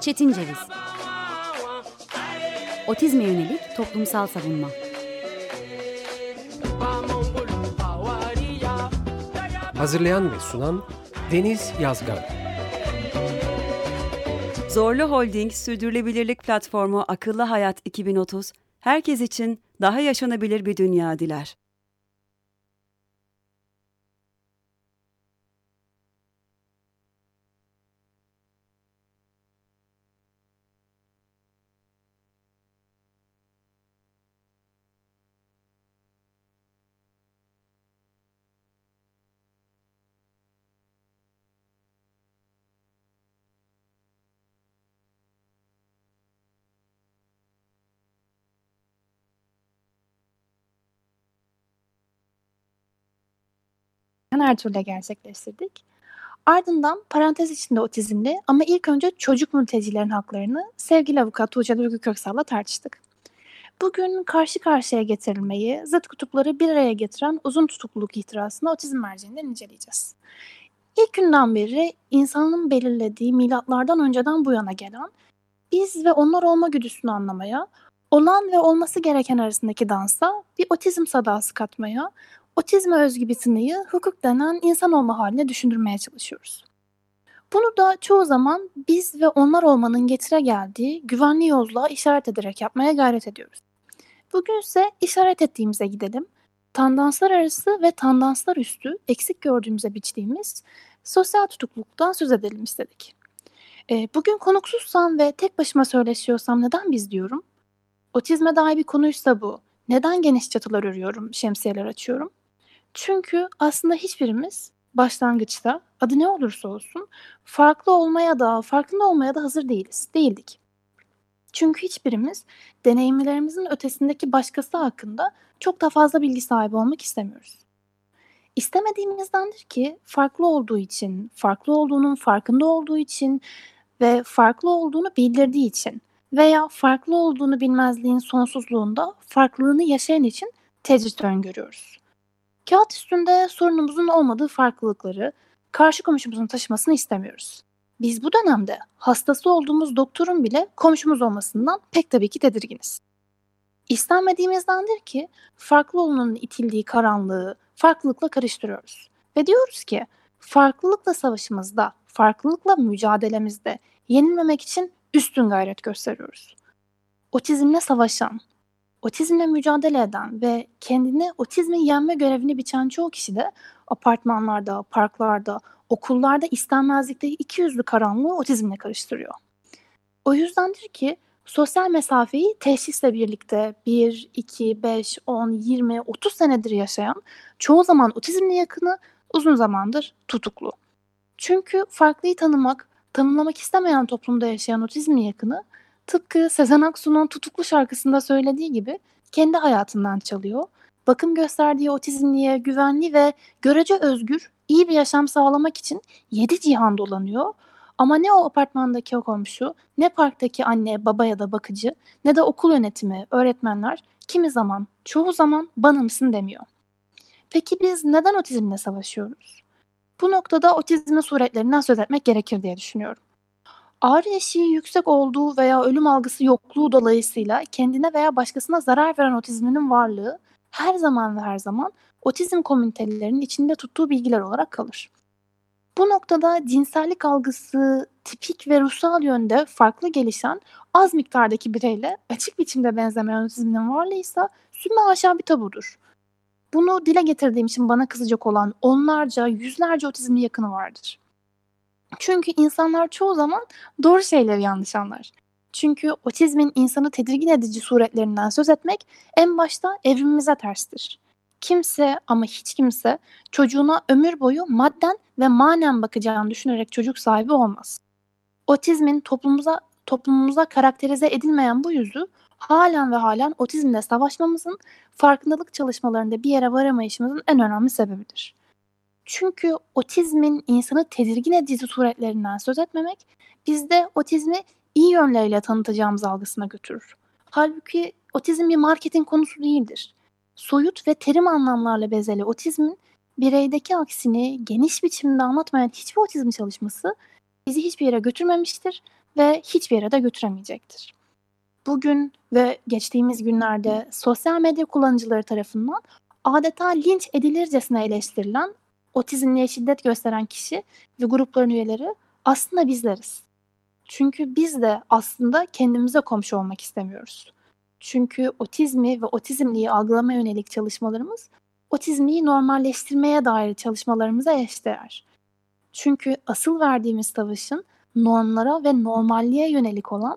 Çetin Ceviz. Otizme yönelik toplumsal savunma. Hazırlayan ve sunan Deniz Yazgar. Zorlu Holding Sürdürülebilirlik Platformu Akıllı Hayat 2030, herkes için daha yaşanabilir bir dünya diler. Ertuğrul'la gerçekleştirdik. Ardından parantez içinde otizmli ama ilk önce çocuk mültecilerin haklarını sevgili avukat Tuğçe Duygu Köksal'la tartıştık. Bugün karşı karşıya getirilmeyi, zıt kutupları bir araya getiren uzun tutukluluk ihtirasını otizm merceğinden inceleyeceğiz. İlk günden beri insanın belirlediği milatlardan önceden bu yana gelen biz ve onlar olma güdüsünü anlamaya, olan ve olması gereken arasındaki dansa bir otizm sadası katmaya, otizme özgü bir tınıyı hukuk denen insan olma haline düşündürmeye çalışıyoruz. Bunu da çoğu zaman biz ve onlar olmanın getire geldiği güvenli yolluğa işaret ederek yapmaya gayret ediyoruz. Bugünse işaret ettiğimize gidelim. Tandanslar arası ve tandanslar üstü eksik gördüğümüze biçtiğimiz sosyal tutukluluktan söz edelim istedik. Bugün konuksuzsam ve tek başıma söyleşiyorsam neden biz diyorum? Otizme dair bir konuysa bu. Neden geniş çatılar örüyorum, şemsiyeler açıyorum? Çünkü aslında hiçbirimiz başlangıçta adı ne olursa olsun farklı olmaya da farkında olmaya da hazır değildik. Çünkü hiçbirimiz deneyimlerimizin ötesindeki başkası hakkında çok da fazla bilgi sahibi olmak istemiyoruz. İstemediğimizdendir ki farklı olduğu için, farklı olduğunun farkında olduğu için ve farklı olduğunu bildirdiği için veya farklı olduğunu bilmezliğin sonsuzluğunda farklılığını yaşayan için tecrit öngörüyoruz. Kağıt üstünde sorunumuzun olmadığı farklılıkları karşı komşumuzun taşımasını istemiyoruz. Biz bu dönemde hastası olduğumuz doktorun bile komşumuz olmasından pek tabii ki tedirginiz. İstenmediğimizdendir ki farklı olunun itildiği karanlığı farklılıkla karıştırıyoruz. Ve diyoruz ki farklılıkla savaşımızda, farklılıkla mücadelemizde yenilmemek için üstün gayret gösteriyoruz. Otizmle savaşan, otizmle mücadele eden ve kendini otizmin yenme görevini biçen çoğu kişi de apartmanlarda, parklarda, okullarda istenmezlikte ikiyüzlü karanlığı otizmle karıştırıyor. O yüzdendir ki sosyal mesafeyi teşhisle birlikte 1, 2, 5, 10, 20, 30 senedir yaşayan çoğu zaman otizmle yakını uzun zamandır tutuklu. Çünkü farklıyı tanımlamak istemeyen toplumda yaşayan otizmin yakını tıpkı Sezen Aksu'nun Tutuklu şarkısında söylediği gibi kendi hayatından çalıyor. Bakım gösterdiği otizmliye güvenli ve görece özgür, iyi bir yaşam sağlamak için 7 cihan dolanıyor. Ama ne o apartmandaki o komşu, ne parktaki anne, baba ya da bakıcı, ne de okul yönetimi, öğretmenler kimi zaman, çoğu zaman bana mısın demiyor. Peki biz neden otizmle savaşıyoruz? Bu noktada otizmin suretlerinden söz etmek gerekir diye düşünüyorum. Ağrı eşiği yüksek olduğu veya ölüm algısı yokluğu dolayısıyla kendine veya başkasına zarar veren otizminin varlığı her zaman otizm komünitelerinin içinde tuttuğu bilgiler olarak kalır. Bu noktada cinsellik algısı tipik ve ruhsal yönde farklı gelişen az miktardaki bireyle açık biçimde benzemeyen otizminin varlığıysa sümme aşağı bir tabudur. Bunu dile getirdiğim için bana kızacak olan onlarca, yüzlerce otizmli yakını vardır. Çünkü insanlar çoğu zaman doğru şeyleri yanlış anlar. Çünkü otizmin insanı tedirgin edici suretlerinden söz etmek en başta evrimimize terstir. Kimse ama hiç kimse çocuğuna ömür boyu madden ve manen bakacağını düşünerek çocuk sahibi olmaz. Otizmin toplumumuza karakterize edilmeyen bu yüzü halen otizmle savaşmamızın farkındalık çalışmalarında bir yere varamayışımızın en önemli sebebidir. Çünkü otizmin insanı tedirgin edici suretlerinden söz etmemek bizde otizmi iyi yönleriyle tanıtacağımız algısına götürür. Halbuki otizm bir marketin konusu değildir. Soyut ve terim anlamlarla bezeli otizmin bireydeki aksini geniş biçimde anlatmayan hiçbir otizm çalışması bizi hiçbir yere götürmemiştir ve hiçbir yere de götüremeyecektir. Bugün ve geçtiğimiz günlerde sosyal medya kullanıcıları tarafından adeta linç edilircesine eleştirilen, otizmle şiddet gösteren kişi ve grupların üyeleri aslında bizleriz. Çünkü biz de aslında kendimize komşu olmak istemiyoruz. Çünkü otizmi ve otizmliği algılamaya yönelik çalışmalarımız, otizmliği normalleştirmeye dair çalışmalarımıza eşdeğer. Çünkü asıl verdiğimiz savaşın normlara ve normalliğe yönelik olan,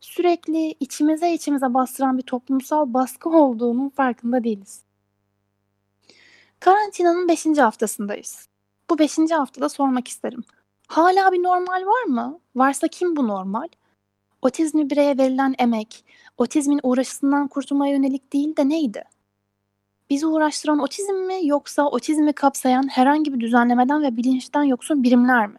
sürekli içimize bastıran bir toplumsal baskı olduğunun farkında değiliz. Karantinanın 5. haftasındayız. Bu 5. haftada sormak isterim. Hala bir normal var mı? Varsa kim bu normal? Otizmli bireye verilen emek, otizmin uğraşısından kurtulmaya yönelik değil de neydi? Bizi uğraştıran otizm mi, yoksa otizmi kapsayan herhangi bir düzenlemeden ve bilinçten yoksun birimler mi?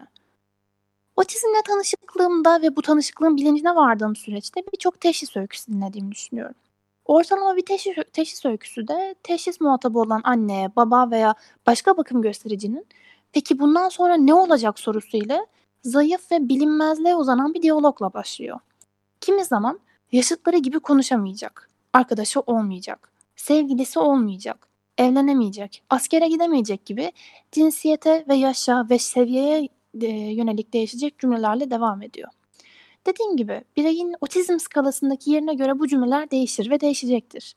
Otizmle tanışıklığımda ve bu tanışıklığın bilincine vardığım süreçte birçok teşhis öyküsü dinlediğimi düşünüyorum. Ortalama bir teşhis öyküsü de teşhis muhatabı olan anneye, baba veya başka bakım göstericinin "Peki bundan sonra ne olacak?" sorusu ile zayıf ve bilinmezliğe uzanan bir diyalogla başlıyor. Kimi zaman yaşıtları gibi konuşamayacak, arkadaşı olmayacak, sevgilisi olmayacak, evlenemeyecek, askere gidemeyecek gibi cinsiyete ve yaşa ve seviyeye yönelik değişecek cümlelerle devam ediyor. Dediğim gibi bireyin otizm skalasındaki yerine göre bu cümleler değişir ve değişecektir.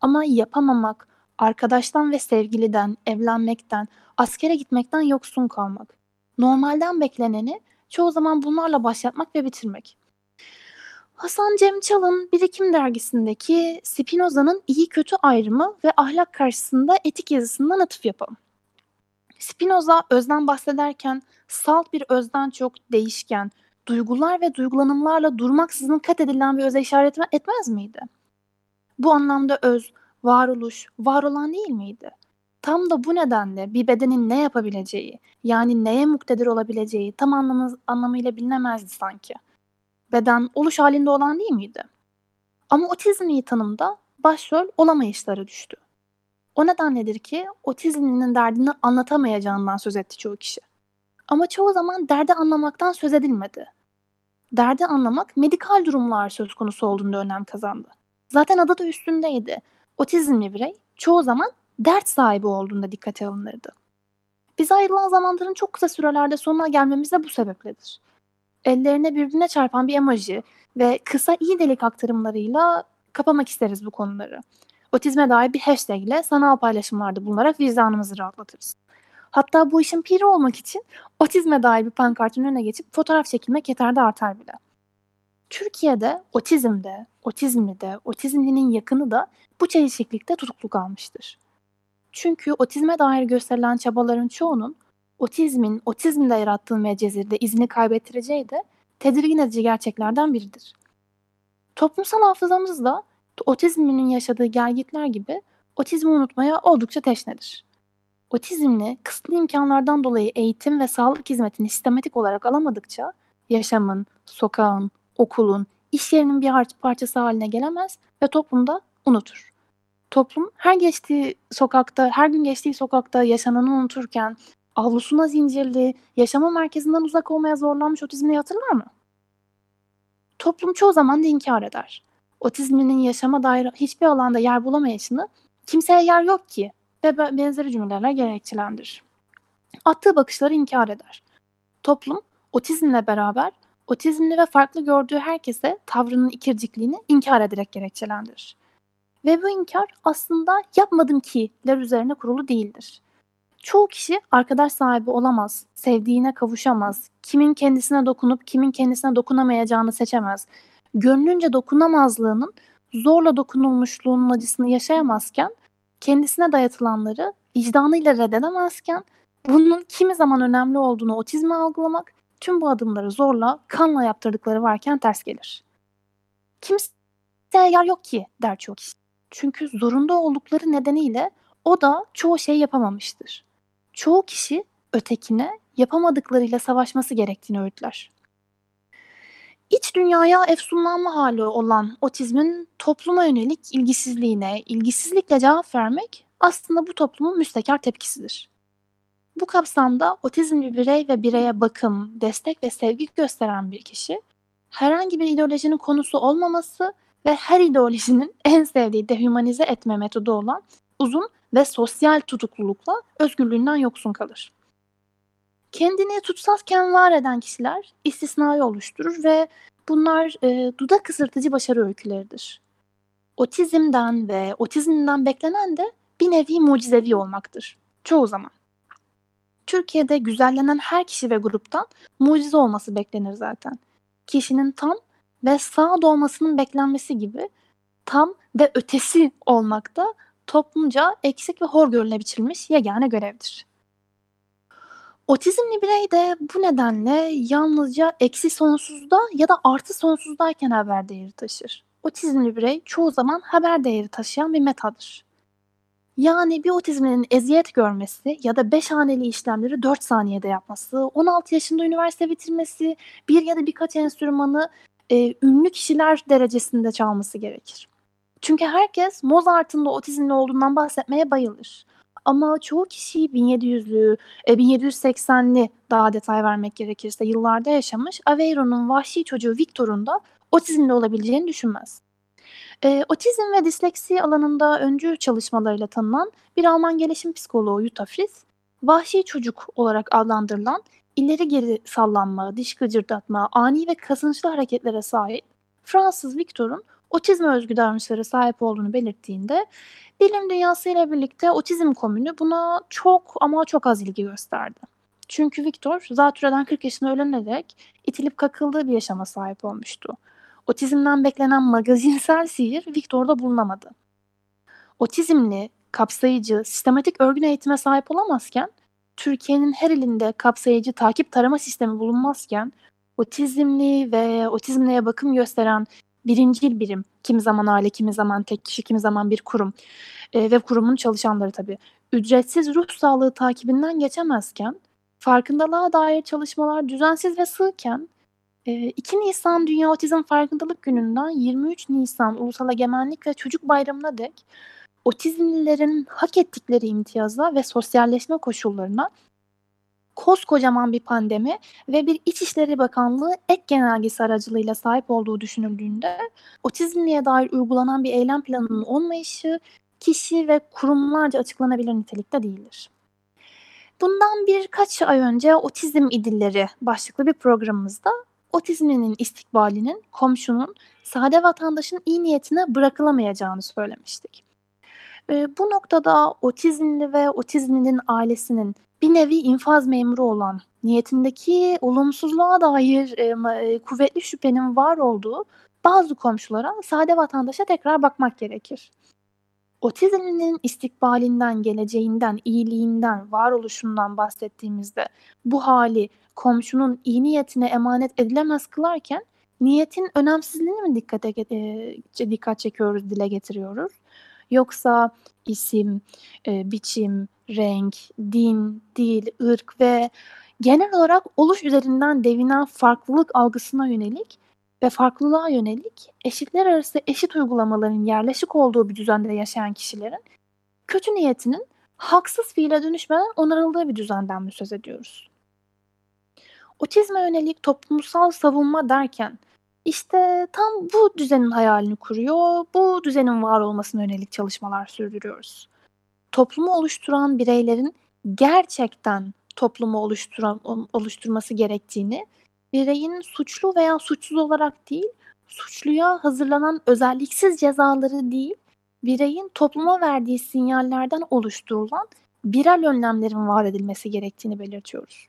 Ama yapamamak, arkadaştan ve sevgiliden, evlenmekten, askere gitmekten yoksun kalmak, normalden bekleneni çoğu zaman bunlarla başlatmak ve bitirmek. Hasan Cem Çal'ın Birikim dergisindeki Spinoza'nın iyi kötü ayrımı ve ahlak karşısında etik yazısından atıf yapalım. Spinoza özden bahsederken salt bir özden çok değişken, duygular ve duygulanımlarla durmaksızın kat edilen bir öze işaret etmez miydi? Bu anlamda öz, varoluş, var olan değil miydi? Tam da bu nedenle bir bedenin ne yapabileceği, yani neye muktedir olabileceği tam anlamıyla bilinemezdi sanki. Beden oluş halinde olan değil miydi? Ama otizmli tanımda başrol olamayışları düştü. O nedenledir ki otizmlinin derdini anlatamayacağından söz etti çoğu kişi. Ama çoğu zaman derdi anlamaktan söz edilmedi. Derdi anlamak medikal durumlar söz konusu olduğunda önem kazandı. Zaten adı da üstündeydi. Otizmli birey çoğu zaman dert sahibi olduğunda dikkate alınırdı. Bize ayrılan zamanların çok kısa sürelerde sonuna gelmemiz de bu sebepledir. Ellerine birbirine çarpan bir emoji ve kısa iyi dilek aktarımlarıyla kapamak isteriz bu konuları. Otizme dair bir hashtag ile sanal paylaşımlarda bulunarak vicdanımızı rahatlatırız. Hatta bu işin piri olmak için otizme dair bir pankartın önüne geçip fotoğraf çekilmek yeter de artar bile. Türkiye'de otizmde, otizmlide, otizmlinin yakını da bu çelişiklikte tutukluk almıştır. Çünkü otizme dair gösterilen çabaların çoğunun otizmin, otizmde yarattığı mecazirde izini kaybettireceği de tedirgin edici gerçeklerden biridir. Toplumsal hafızamızda otizminin yaşadığı gelgitler gibi otizmi unutmaya oldukça teşnedir. Otizmli, kısıtlı imkanlardan dolayı eğitim ve sağlık hizmetini sistematik olarak alamadıkça yaşamın, sokağın, okulun, iş yerinin bir parçası haline gelemez ve toplumda unutur. Toplum her gün geçtiği sokakta yaşananı unuturken avlusuna zincirli, yaşama merkezinden uzak olmaya zorlanmış otizmliyi hatırlar mı? Toplum çoğu zaman da inkar eder. Otizminin yaşama dair hiçbir alanda yer bulamayışını "kimseye yer yok ki" ve benzeri cümlelerle gerekçelendirir. Attığı bakışları inkar eder. Toplum otizmle beraber otizmli ve farklı gördüğü herkese tavrının ikircikliğini inkar ederek gerekçelendirir. Ve bu inkar aslında "yapmadım ki"ler üzerine kurulu değildir. Çoğu kişi arkadaş sahibi olamaz, sevdiğine kavuşamaz, kimin kendisine dokunup kimin kendisine dokunamayacağını seçemez, gönlünce dokunamazlığının, zorla dokunulmuşluğunun acısını yaşayamazken, kendisine dayatılanları vicdanıyla reddedemezken, bunun kimi zaman önemli olduğunu otizme algılamak, tüm bu adımları zorla, kanla yaptırdıkları varken ters gelir. "Kimseye yer yok ki" der çoğu kişi. Çünkü zorunda oldukları nedeniyle o da çoğu şey yapamamıştır. Çoğu kişi ötekine yapamadıklarıyla savaşması gerektiğini öğütler. İç dünyaya efsunlanma hali olan otizmin topluma yönelik ilgisizliğine, ilgisizlikle cevap vermek aslında bu toplumun müstekar tepkisidir. Bu kapsamda otizmli birey ve bireye bakım, destek ve sevgi gösteren bir kişi, herhangi bir ideolojinin konusu olmaması ve her ideolojinin en sevdiği dehumanize etme metodu olan uzun ve sosyal tutuklulukla özgürlüğünden yoksun kalır. Kendini tutsazken var eden kişiler istisnayı oluşturur ve bunlar dudak kısırtıcı başarı öyküleridir. Otizmden ve otizmden beklenen de bir nevi mucizevi olmaktır. Çoğu zaman. Türkiye'de güzellenen her kişi ve gruptan mucize olması beklenir zaten. Kişinin tam ve sağ doğmasının beklenmesi gibi tam ve ötesi olmak da toplumca eksik ve hor görüle biçilmiş yegane görevdir. Otizmli birey de bu nedenle yalnızca eksi sonsuzda ya da artı sonsuzdayken haber değeri taşır. Otizmli birey çoğu zaman haber değeri taşıyan bir metadır. Yani bir otizmlinin eziyet görmesi ya da 5 haneli işlemleri 4 saniyede yapması, 16 yaşında üniversite bitirmesi, bir ya da birkaç enstrümanı ünlü kişiler derecesinde çalması gerekir. Çünkü herkes Mozart'ın da otizmli olduğundan bahsetmeye bayılır. Ama çoğu kişiyi 1700'lü, 1780'li daha detay vermek gerekirse yıllarda yaşamış Averro'nun vahşi çocuğu Victor'un da otizmli olabileceğini düşünmez. Otizm ve disleksi alanında öncü çalışmalarıyla tanınan bir Alman gelişim psikoloğu Jutta Fritz, vahşi çocuk olarak adlandırılan ileri geri sallanma, diş gıcırdatma, ani ve kasınçlı hareketlere sahip Fransız Victor'un otizme özgü davranışlara sahip olduğunu belirttiğinde bilim dünyasıyla birlikte otizm komünü buna çok ama çok az ilgi gösterdi. Çünkü Victor zatürreden 40 yaşında ölenerek itilip kakıldığı bir yaşama sahip olmuştu. Otizmden beklenen magazinsel sihir Victor'da bulunamadı. Otizmli, kapsayıcı, sistematik örgün eğitime sahip olamazken, Türkiye'nin her ilinde kapsayıcı takip tarama sistemi bulunmazken, otizmli ve otizmliye bakım gösteren birincil birim, kimi zaman aile, kimi zaman tek kişi, kimi zaman bir kurum ve kurumun çalışanları tabii, ücretsiz ruh sağlığı takibinden geçemezken, farkındalığa dair çalışmalar düzensiz ve sığken, 2 Nisan Dünya Otizm Farkındalık Günü'nden 23 Nisan Ulusal Egemenlik ve Çocuk Bayramı'na dek otizmlilerin hak ettikleri imtiyaza ve sosyalleşme koşullarına koskocaman bir pandemi ve bir İçişleri Bakanlığı ek genelgesi aracılığıyla sahip olduğu düşünüldüğünde otizmliye dair uygulanan bir eylem planının olmayışı kişi ve kurumlarca açıklanabilir nitelikte değildir. Bundan birkaç ay önce Otizm İdilleri başlıklı bir programımızda otizmlinin istikbalinin komşunun, sade vatandaşın iyi niyetine bırakılamayacağını söylemiştik. Bu noktada otizmli ve otizmlinin ailesinin bir nevi infaz memuru olan niyetindeki olumsuzluğa dair kuvvetli şüphenin var olduğu bazı komşulara, sade vatandaşa tekrar bakmak gerekir. Otizmlinin istikbalinden, geleceğinden, iyiliğinden, varoluşundan bahsettiğimizde bu hali komşunun iyi niyetine emanet edilemez kılarken niyetin önemsizliğini mi dikkat çekiyoruz, dile getiriyoruz? Yoksa isim, biçim, renk, din, dil, ırk ve genel olarak oluş üzerinden devinen farklılık algısına yönelik ve farklılığa yönelik eşitler arası eşit uygulamaların yerleşik olduğu bir düzende yaşayan kişilerin kötü niyetinin haksız fiile dönüşmeden onarıldığı bir düzenden mi söz ediyoruz? Otizme yönelik toplumsal savunma derken işte tam bu düzenin hayalini kuruyor, bu düzenin var olmasına yönelik çalışmalar sürdürüyoruz. Toplumu oluşturan bireylerin gerçekten toplumu oluşturması gerektiğini, bireyin suçlu veya suçsuz olarak değil, suçluya hazırlanan özelliksiz cezaları değil, bireyin topluma verdiği sinyallerden oluşturulan birel önlemlerin var edilmesi gerektiğini belirtiyoruz.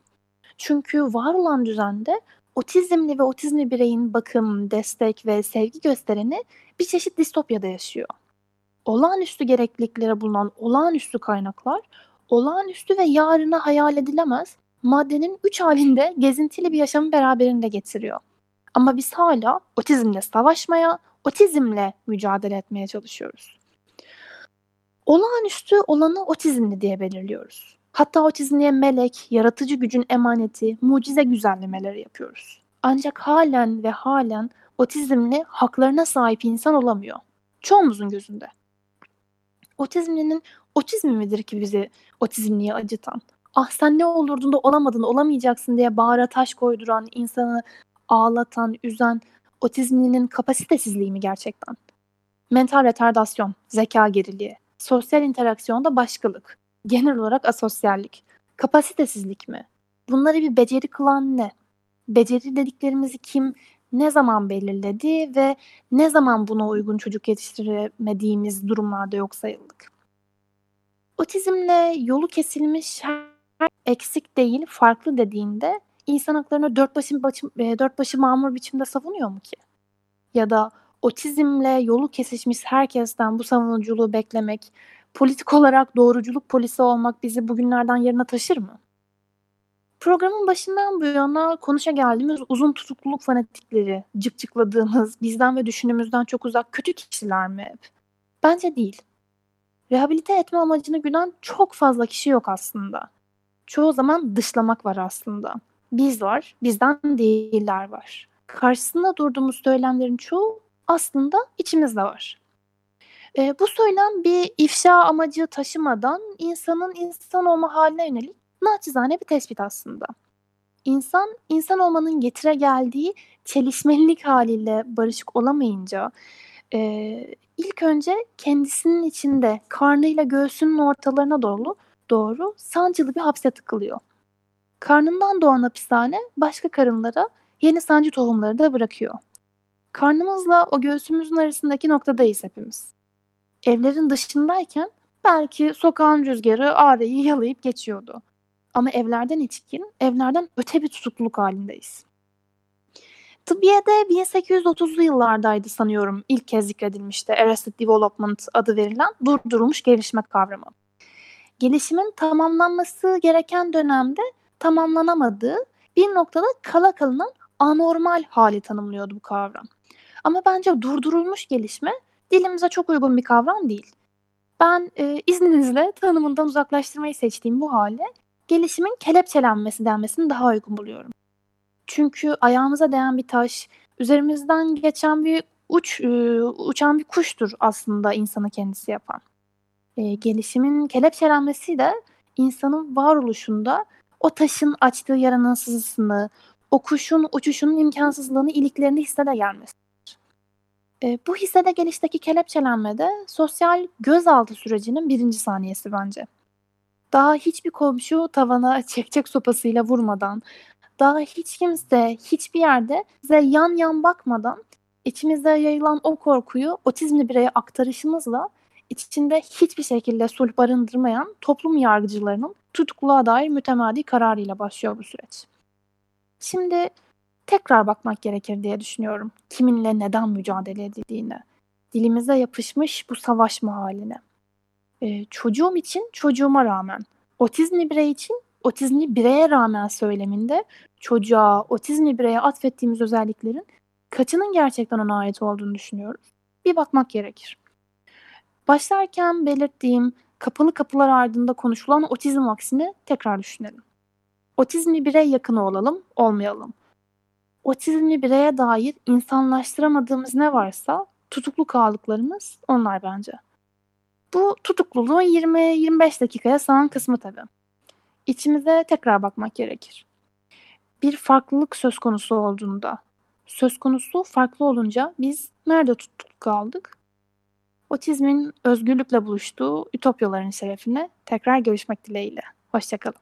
Çünkü var olan düzende otizmli ve otizmli bireyin bakım, destek ve sevgi göstereni bir çeşit distopyada yaşıyor. Olağanüstü gerekliliklere bulunan olağanüstü kaynaklar, olağanüstü ve yarına hayal edilemez maddenin 3 halinde gezintili bir yaşamı beraberinde getiriyor. Ama biz hala otizmle savaşmaya, otizmle mücadele etmeye çalışıyoruz. Olağanüstü olanı otizmli diye belirliyoruz. Hatta otizmliye melek, yaratıcı gücün emaneti, mucize güzellemeleri yapıyoruz. Ancak halen otizmli haklarına sahip insan olamıyor. Çoğumuzun gözünde. Otizmlinin otizmi midir ki bizi otizmliye acıtan? ah sen ne olurdun da olamadın, olamayacaksın diye bağıra taş koyduran, insanı ağlatan, üzen otizminin kapasitesizliği mi gerçekten? Mental retardasyon, zeka geriliği, sosyal interaksiyonda başkalık, genel olarak asosyallik, kapasitesizlik mi? Bunları bir beceri kılan ne? Beceri dediklerimizi kim ne zaman belirledi ve ne zaman buna uygun çocuk yetiştiremediğimiz durumlarda yok sayıldık? Otizmle yolu kesilmiş, her eksik değil, farklı dediğinde insan haklarını dört başı mamur biçimde savunuyor mu ki? Ya da otizmle yolu kesişmiş herkesten bu savunuculuğu beklemek, politik olarak doğruculuk polisi olmak bizi bugünlerden yarına taşır mı? Programın başından bu yana konuşa geldiğimiz uzun tutukluluk fanatikleri, cıkcıkladığımız, bizden ve düşünümüzden çok uzak kötü kişiler mi hep? Bence değil. Rehabilite etme amacını güden çok fazla kişi yok aslında. Çoğu zaman dışlamak var aslında. Biz var, bizden değiller var. Karşısında durduğumuz söylemlerin çoğu aslında içimizde var. Bu söylem bir ifşa amacı taşımadan insanın insan olma haline yönelik naçizane bir tespit aslında. İnsan, insan olmanın getire geldiği çelişmelilik haliyle barışık olamayınca ilk önce kendisinin içinde karnıyla göğsünün ortalarına doğru sancılı bir hapse tıkılıyor. Karnından doğan hapishane başka karınlara yeni sancı tohumları da bırakıyor. Karnımızla o göğsümüzün arasındaki noktadayız hepimiz. Evlerin dışındayken belki sokağın rüzgarı ağrıyı yalayıp geçiyordu. Ama evlerden içkin, evlerden öte bir tutukluluk halindeyiz. Tıbbiyede 1830'lu yıllardaydı sanıyorum ilk kez zikredilmişti Arrested Development adı verilen durdurulmuş gelişme kavramı. Gelişimin tamamlanması gereken dönemde tamamlanamadığı bir noktada kala kalınan anormal hali tanımlıyordu bu kavram. Ama bence durdurulmuş gelişme dilimize çok uygun bir kavram değil. Ben izninizle tanımından uzaklaştırmayı seçtiğim bu hale gelişimin kelepçelenmesi denmesini daha uygun buluyorum. Çünkü ayağımıza değen bir taş, üzerimizden geçen bir uçan bir kuştur aslında insanı kendisi yapan. Gelişimin kelepçelenmesi de insanın varoluşunda o taşın açtığı yaranın sızısını, o kuşun uçuşunun imkansızlığını iliklerinde hissede gelmesidir. Bu hissede gelişteki kelepçelenmede sosyal gözaltı sürecinin birinci saniyesi bence. Daha hiçbir komşu tavana çekçek sopasıyla vurmadan, daha hiç kimse hiçbir yerde bize yan yan bakmadan içimizde yayılan o korkuyu otizmli bireye aktarışımızla içinde hiçbir şekilde sulh barındırmayan toplum yargıcılarının tutukluğa dair mütemadi kararıyla başlıyor bu süreç. Şimdi tekrar bakmak gerekir diye düşünüyorum kiminle neden mücadele edildiğine, dilimize yapışmış bu savaşma haline. Çocuğum için çocuğuma rağmen, otizmli birey için otizmli bireye rağmen söyleminde çocuğa, otizmli bireye atfettiğimiz özelliklerin kaçının gerçekten ona ait olduğunu düşünüyorum. Bir bakmak gerekir. Başlarken belirttiğim kapalı kapılar ardında konuşulan otizm aksini tekrar düşünelim. Otizmli bireye yakın olalım, olmayalım. Otizmli bireye dair insanlaştıramadığımız ne varsa tutuklu kaldıklarımız onlar bence. Bu tutukluluğun 20-25 dakikaya sığan kısmı tabii. İçimize tekrar bakmak gerekir. Bir farklılık söz konusu olduğunda, söz konusu farklı olunca biz nerede tutuklu kaldık? Otizmin özgürlükle buluştuğu ütopyaların şerefine tekrar görüşmek dileğiyle. Hoşçakalın.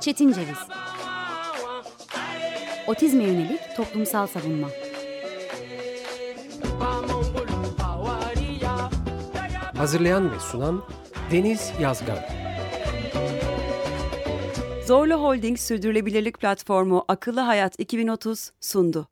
Çetin Ceviz. Otizme yönelik toplumsal savunma. Hazırlayan ve sunan Deniz Yazgar. Zorlu Holding Sürdürülebilirlik Platformu Akıllı Hayat 2030 sundu.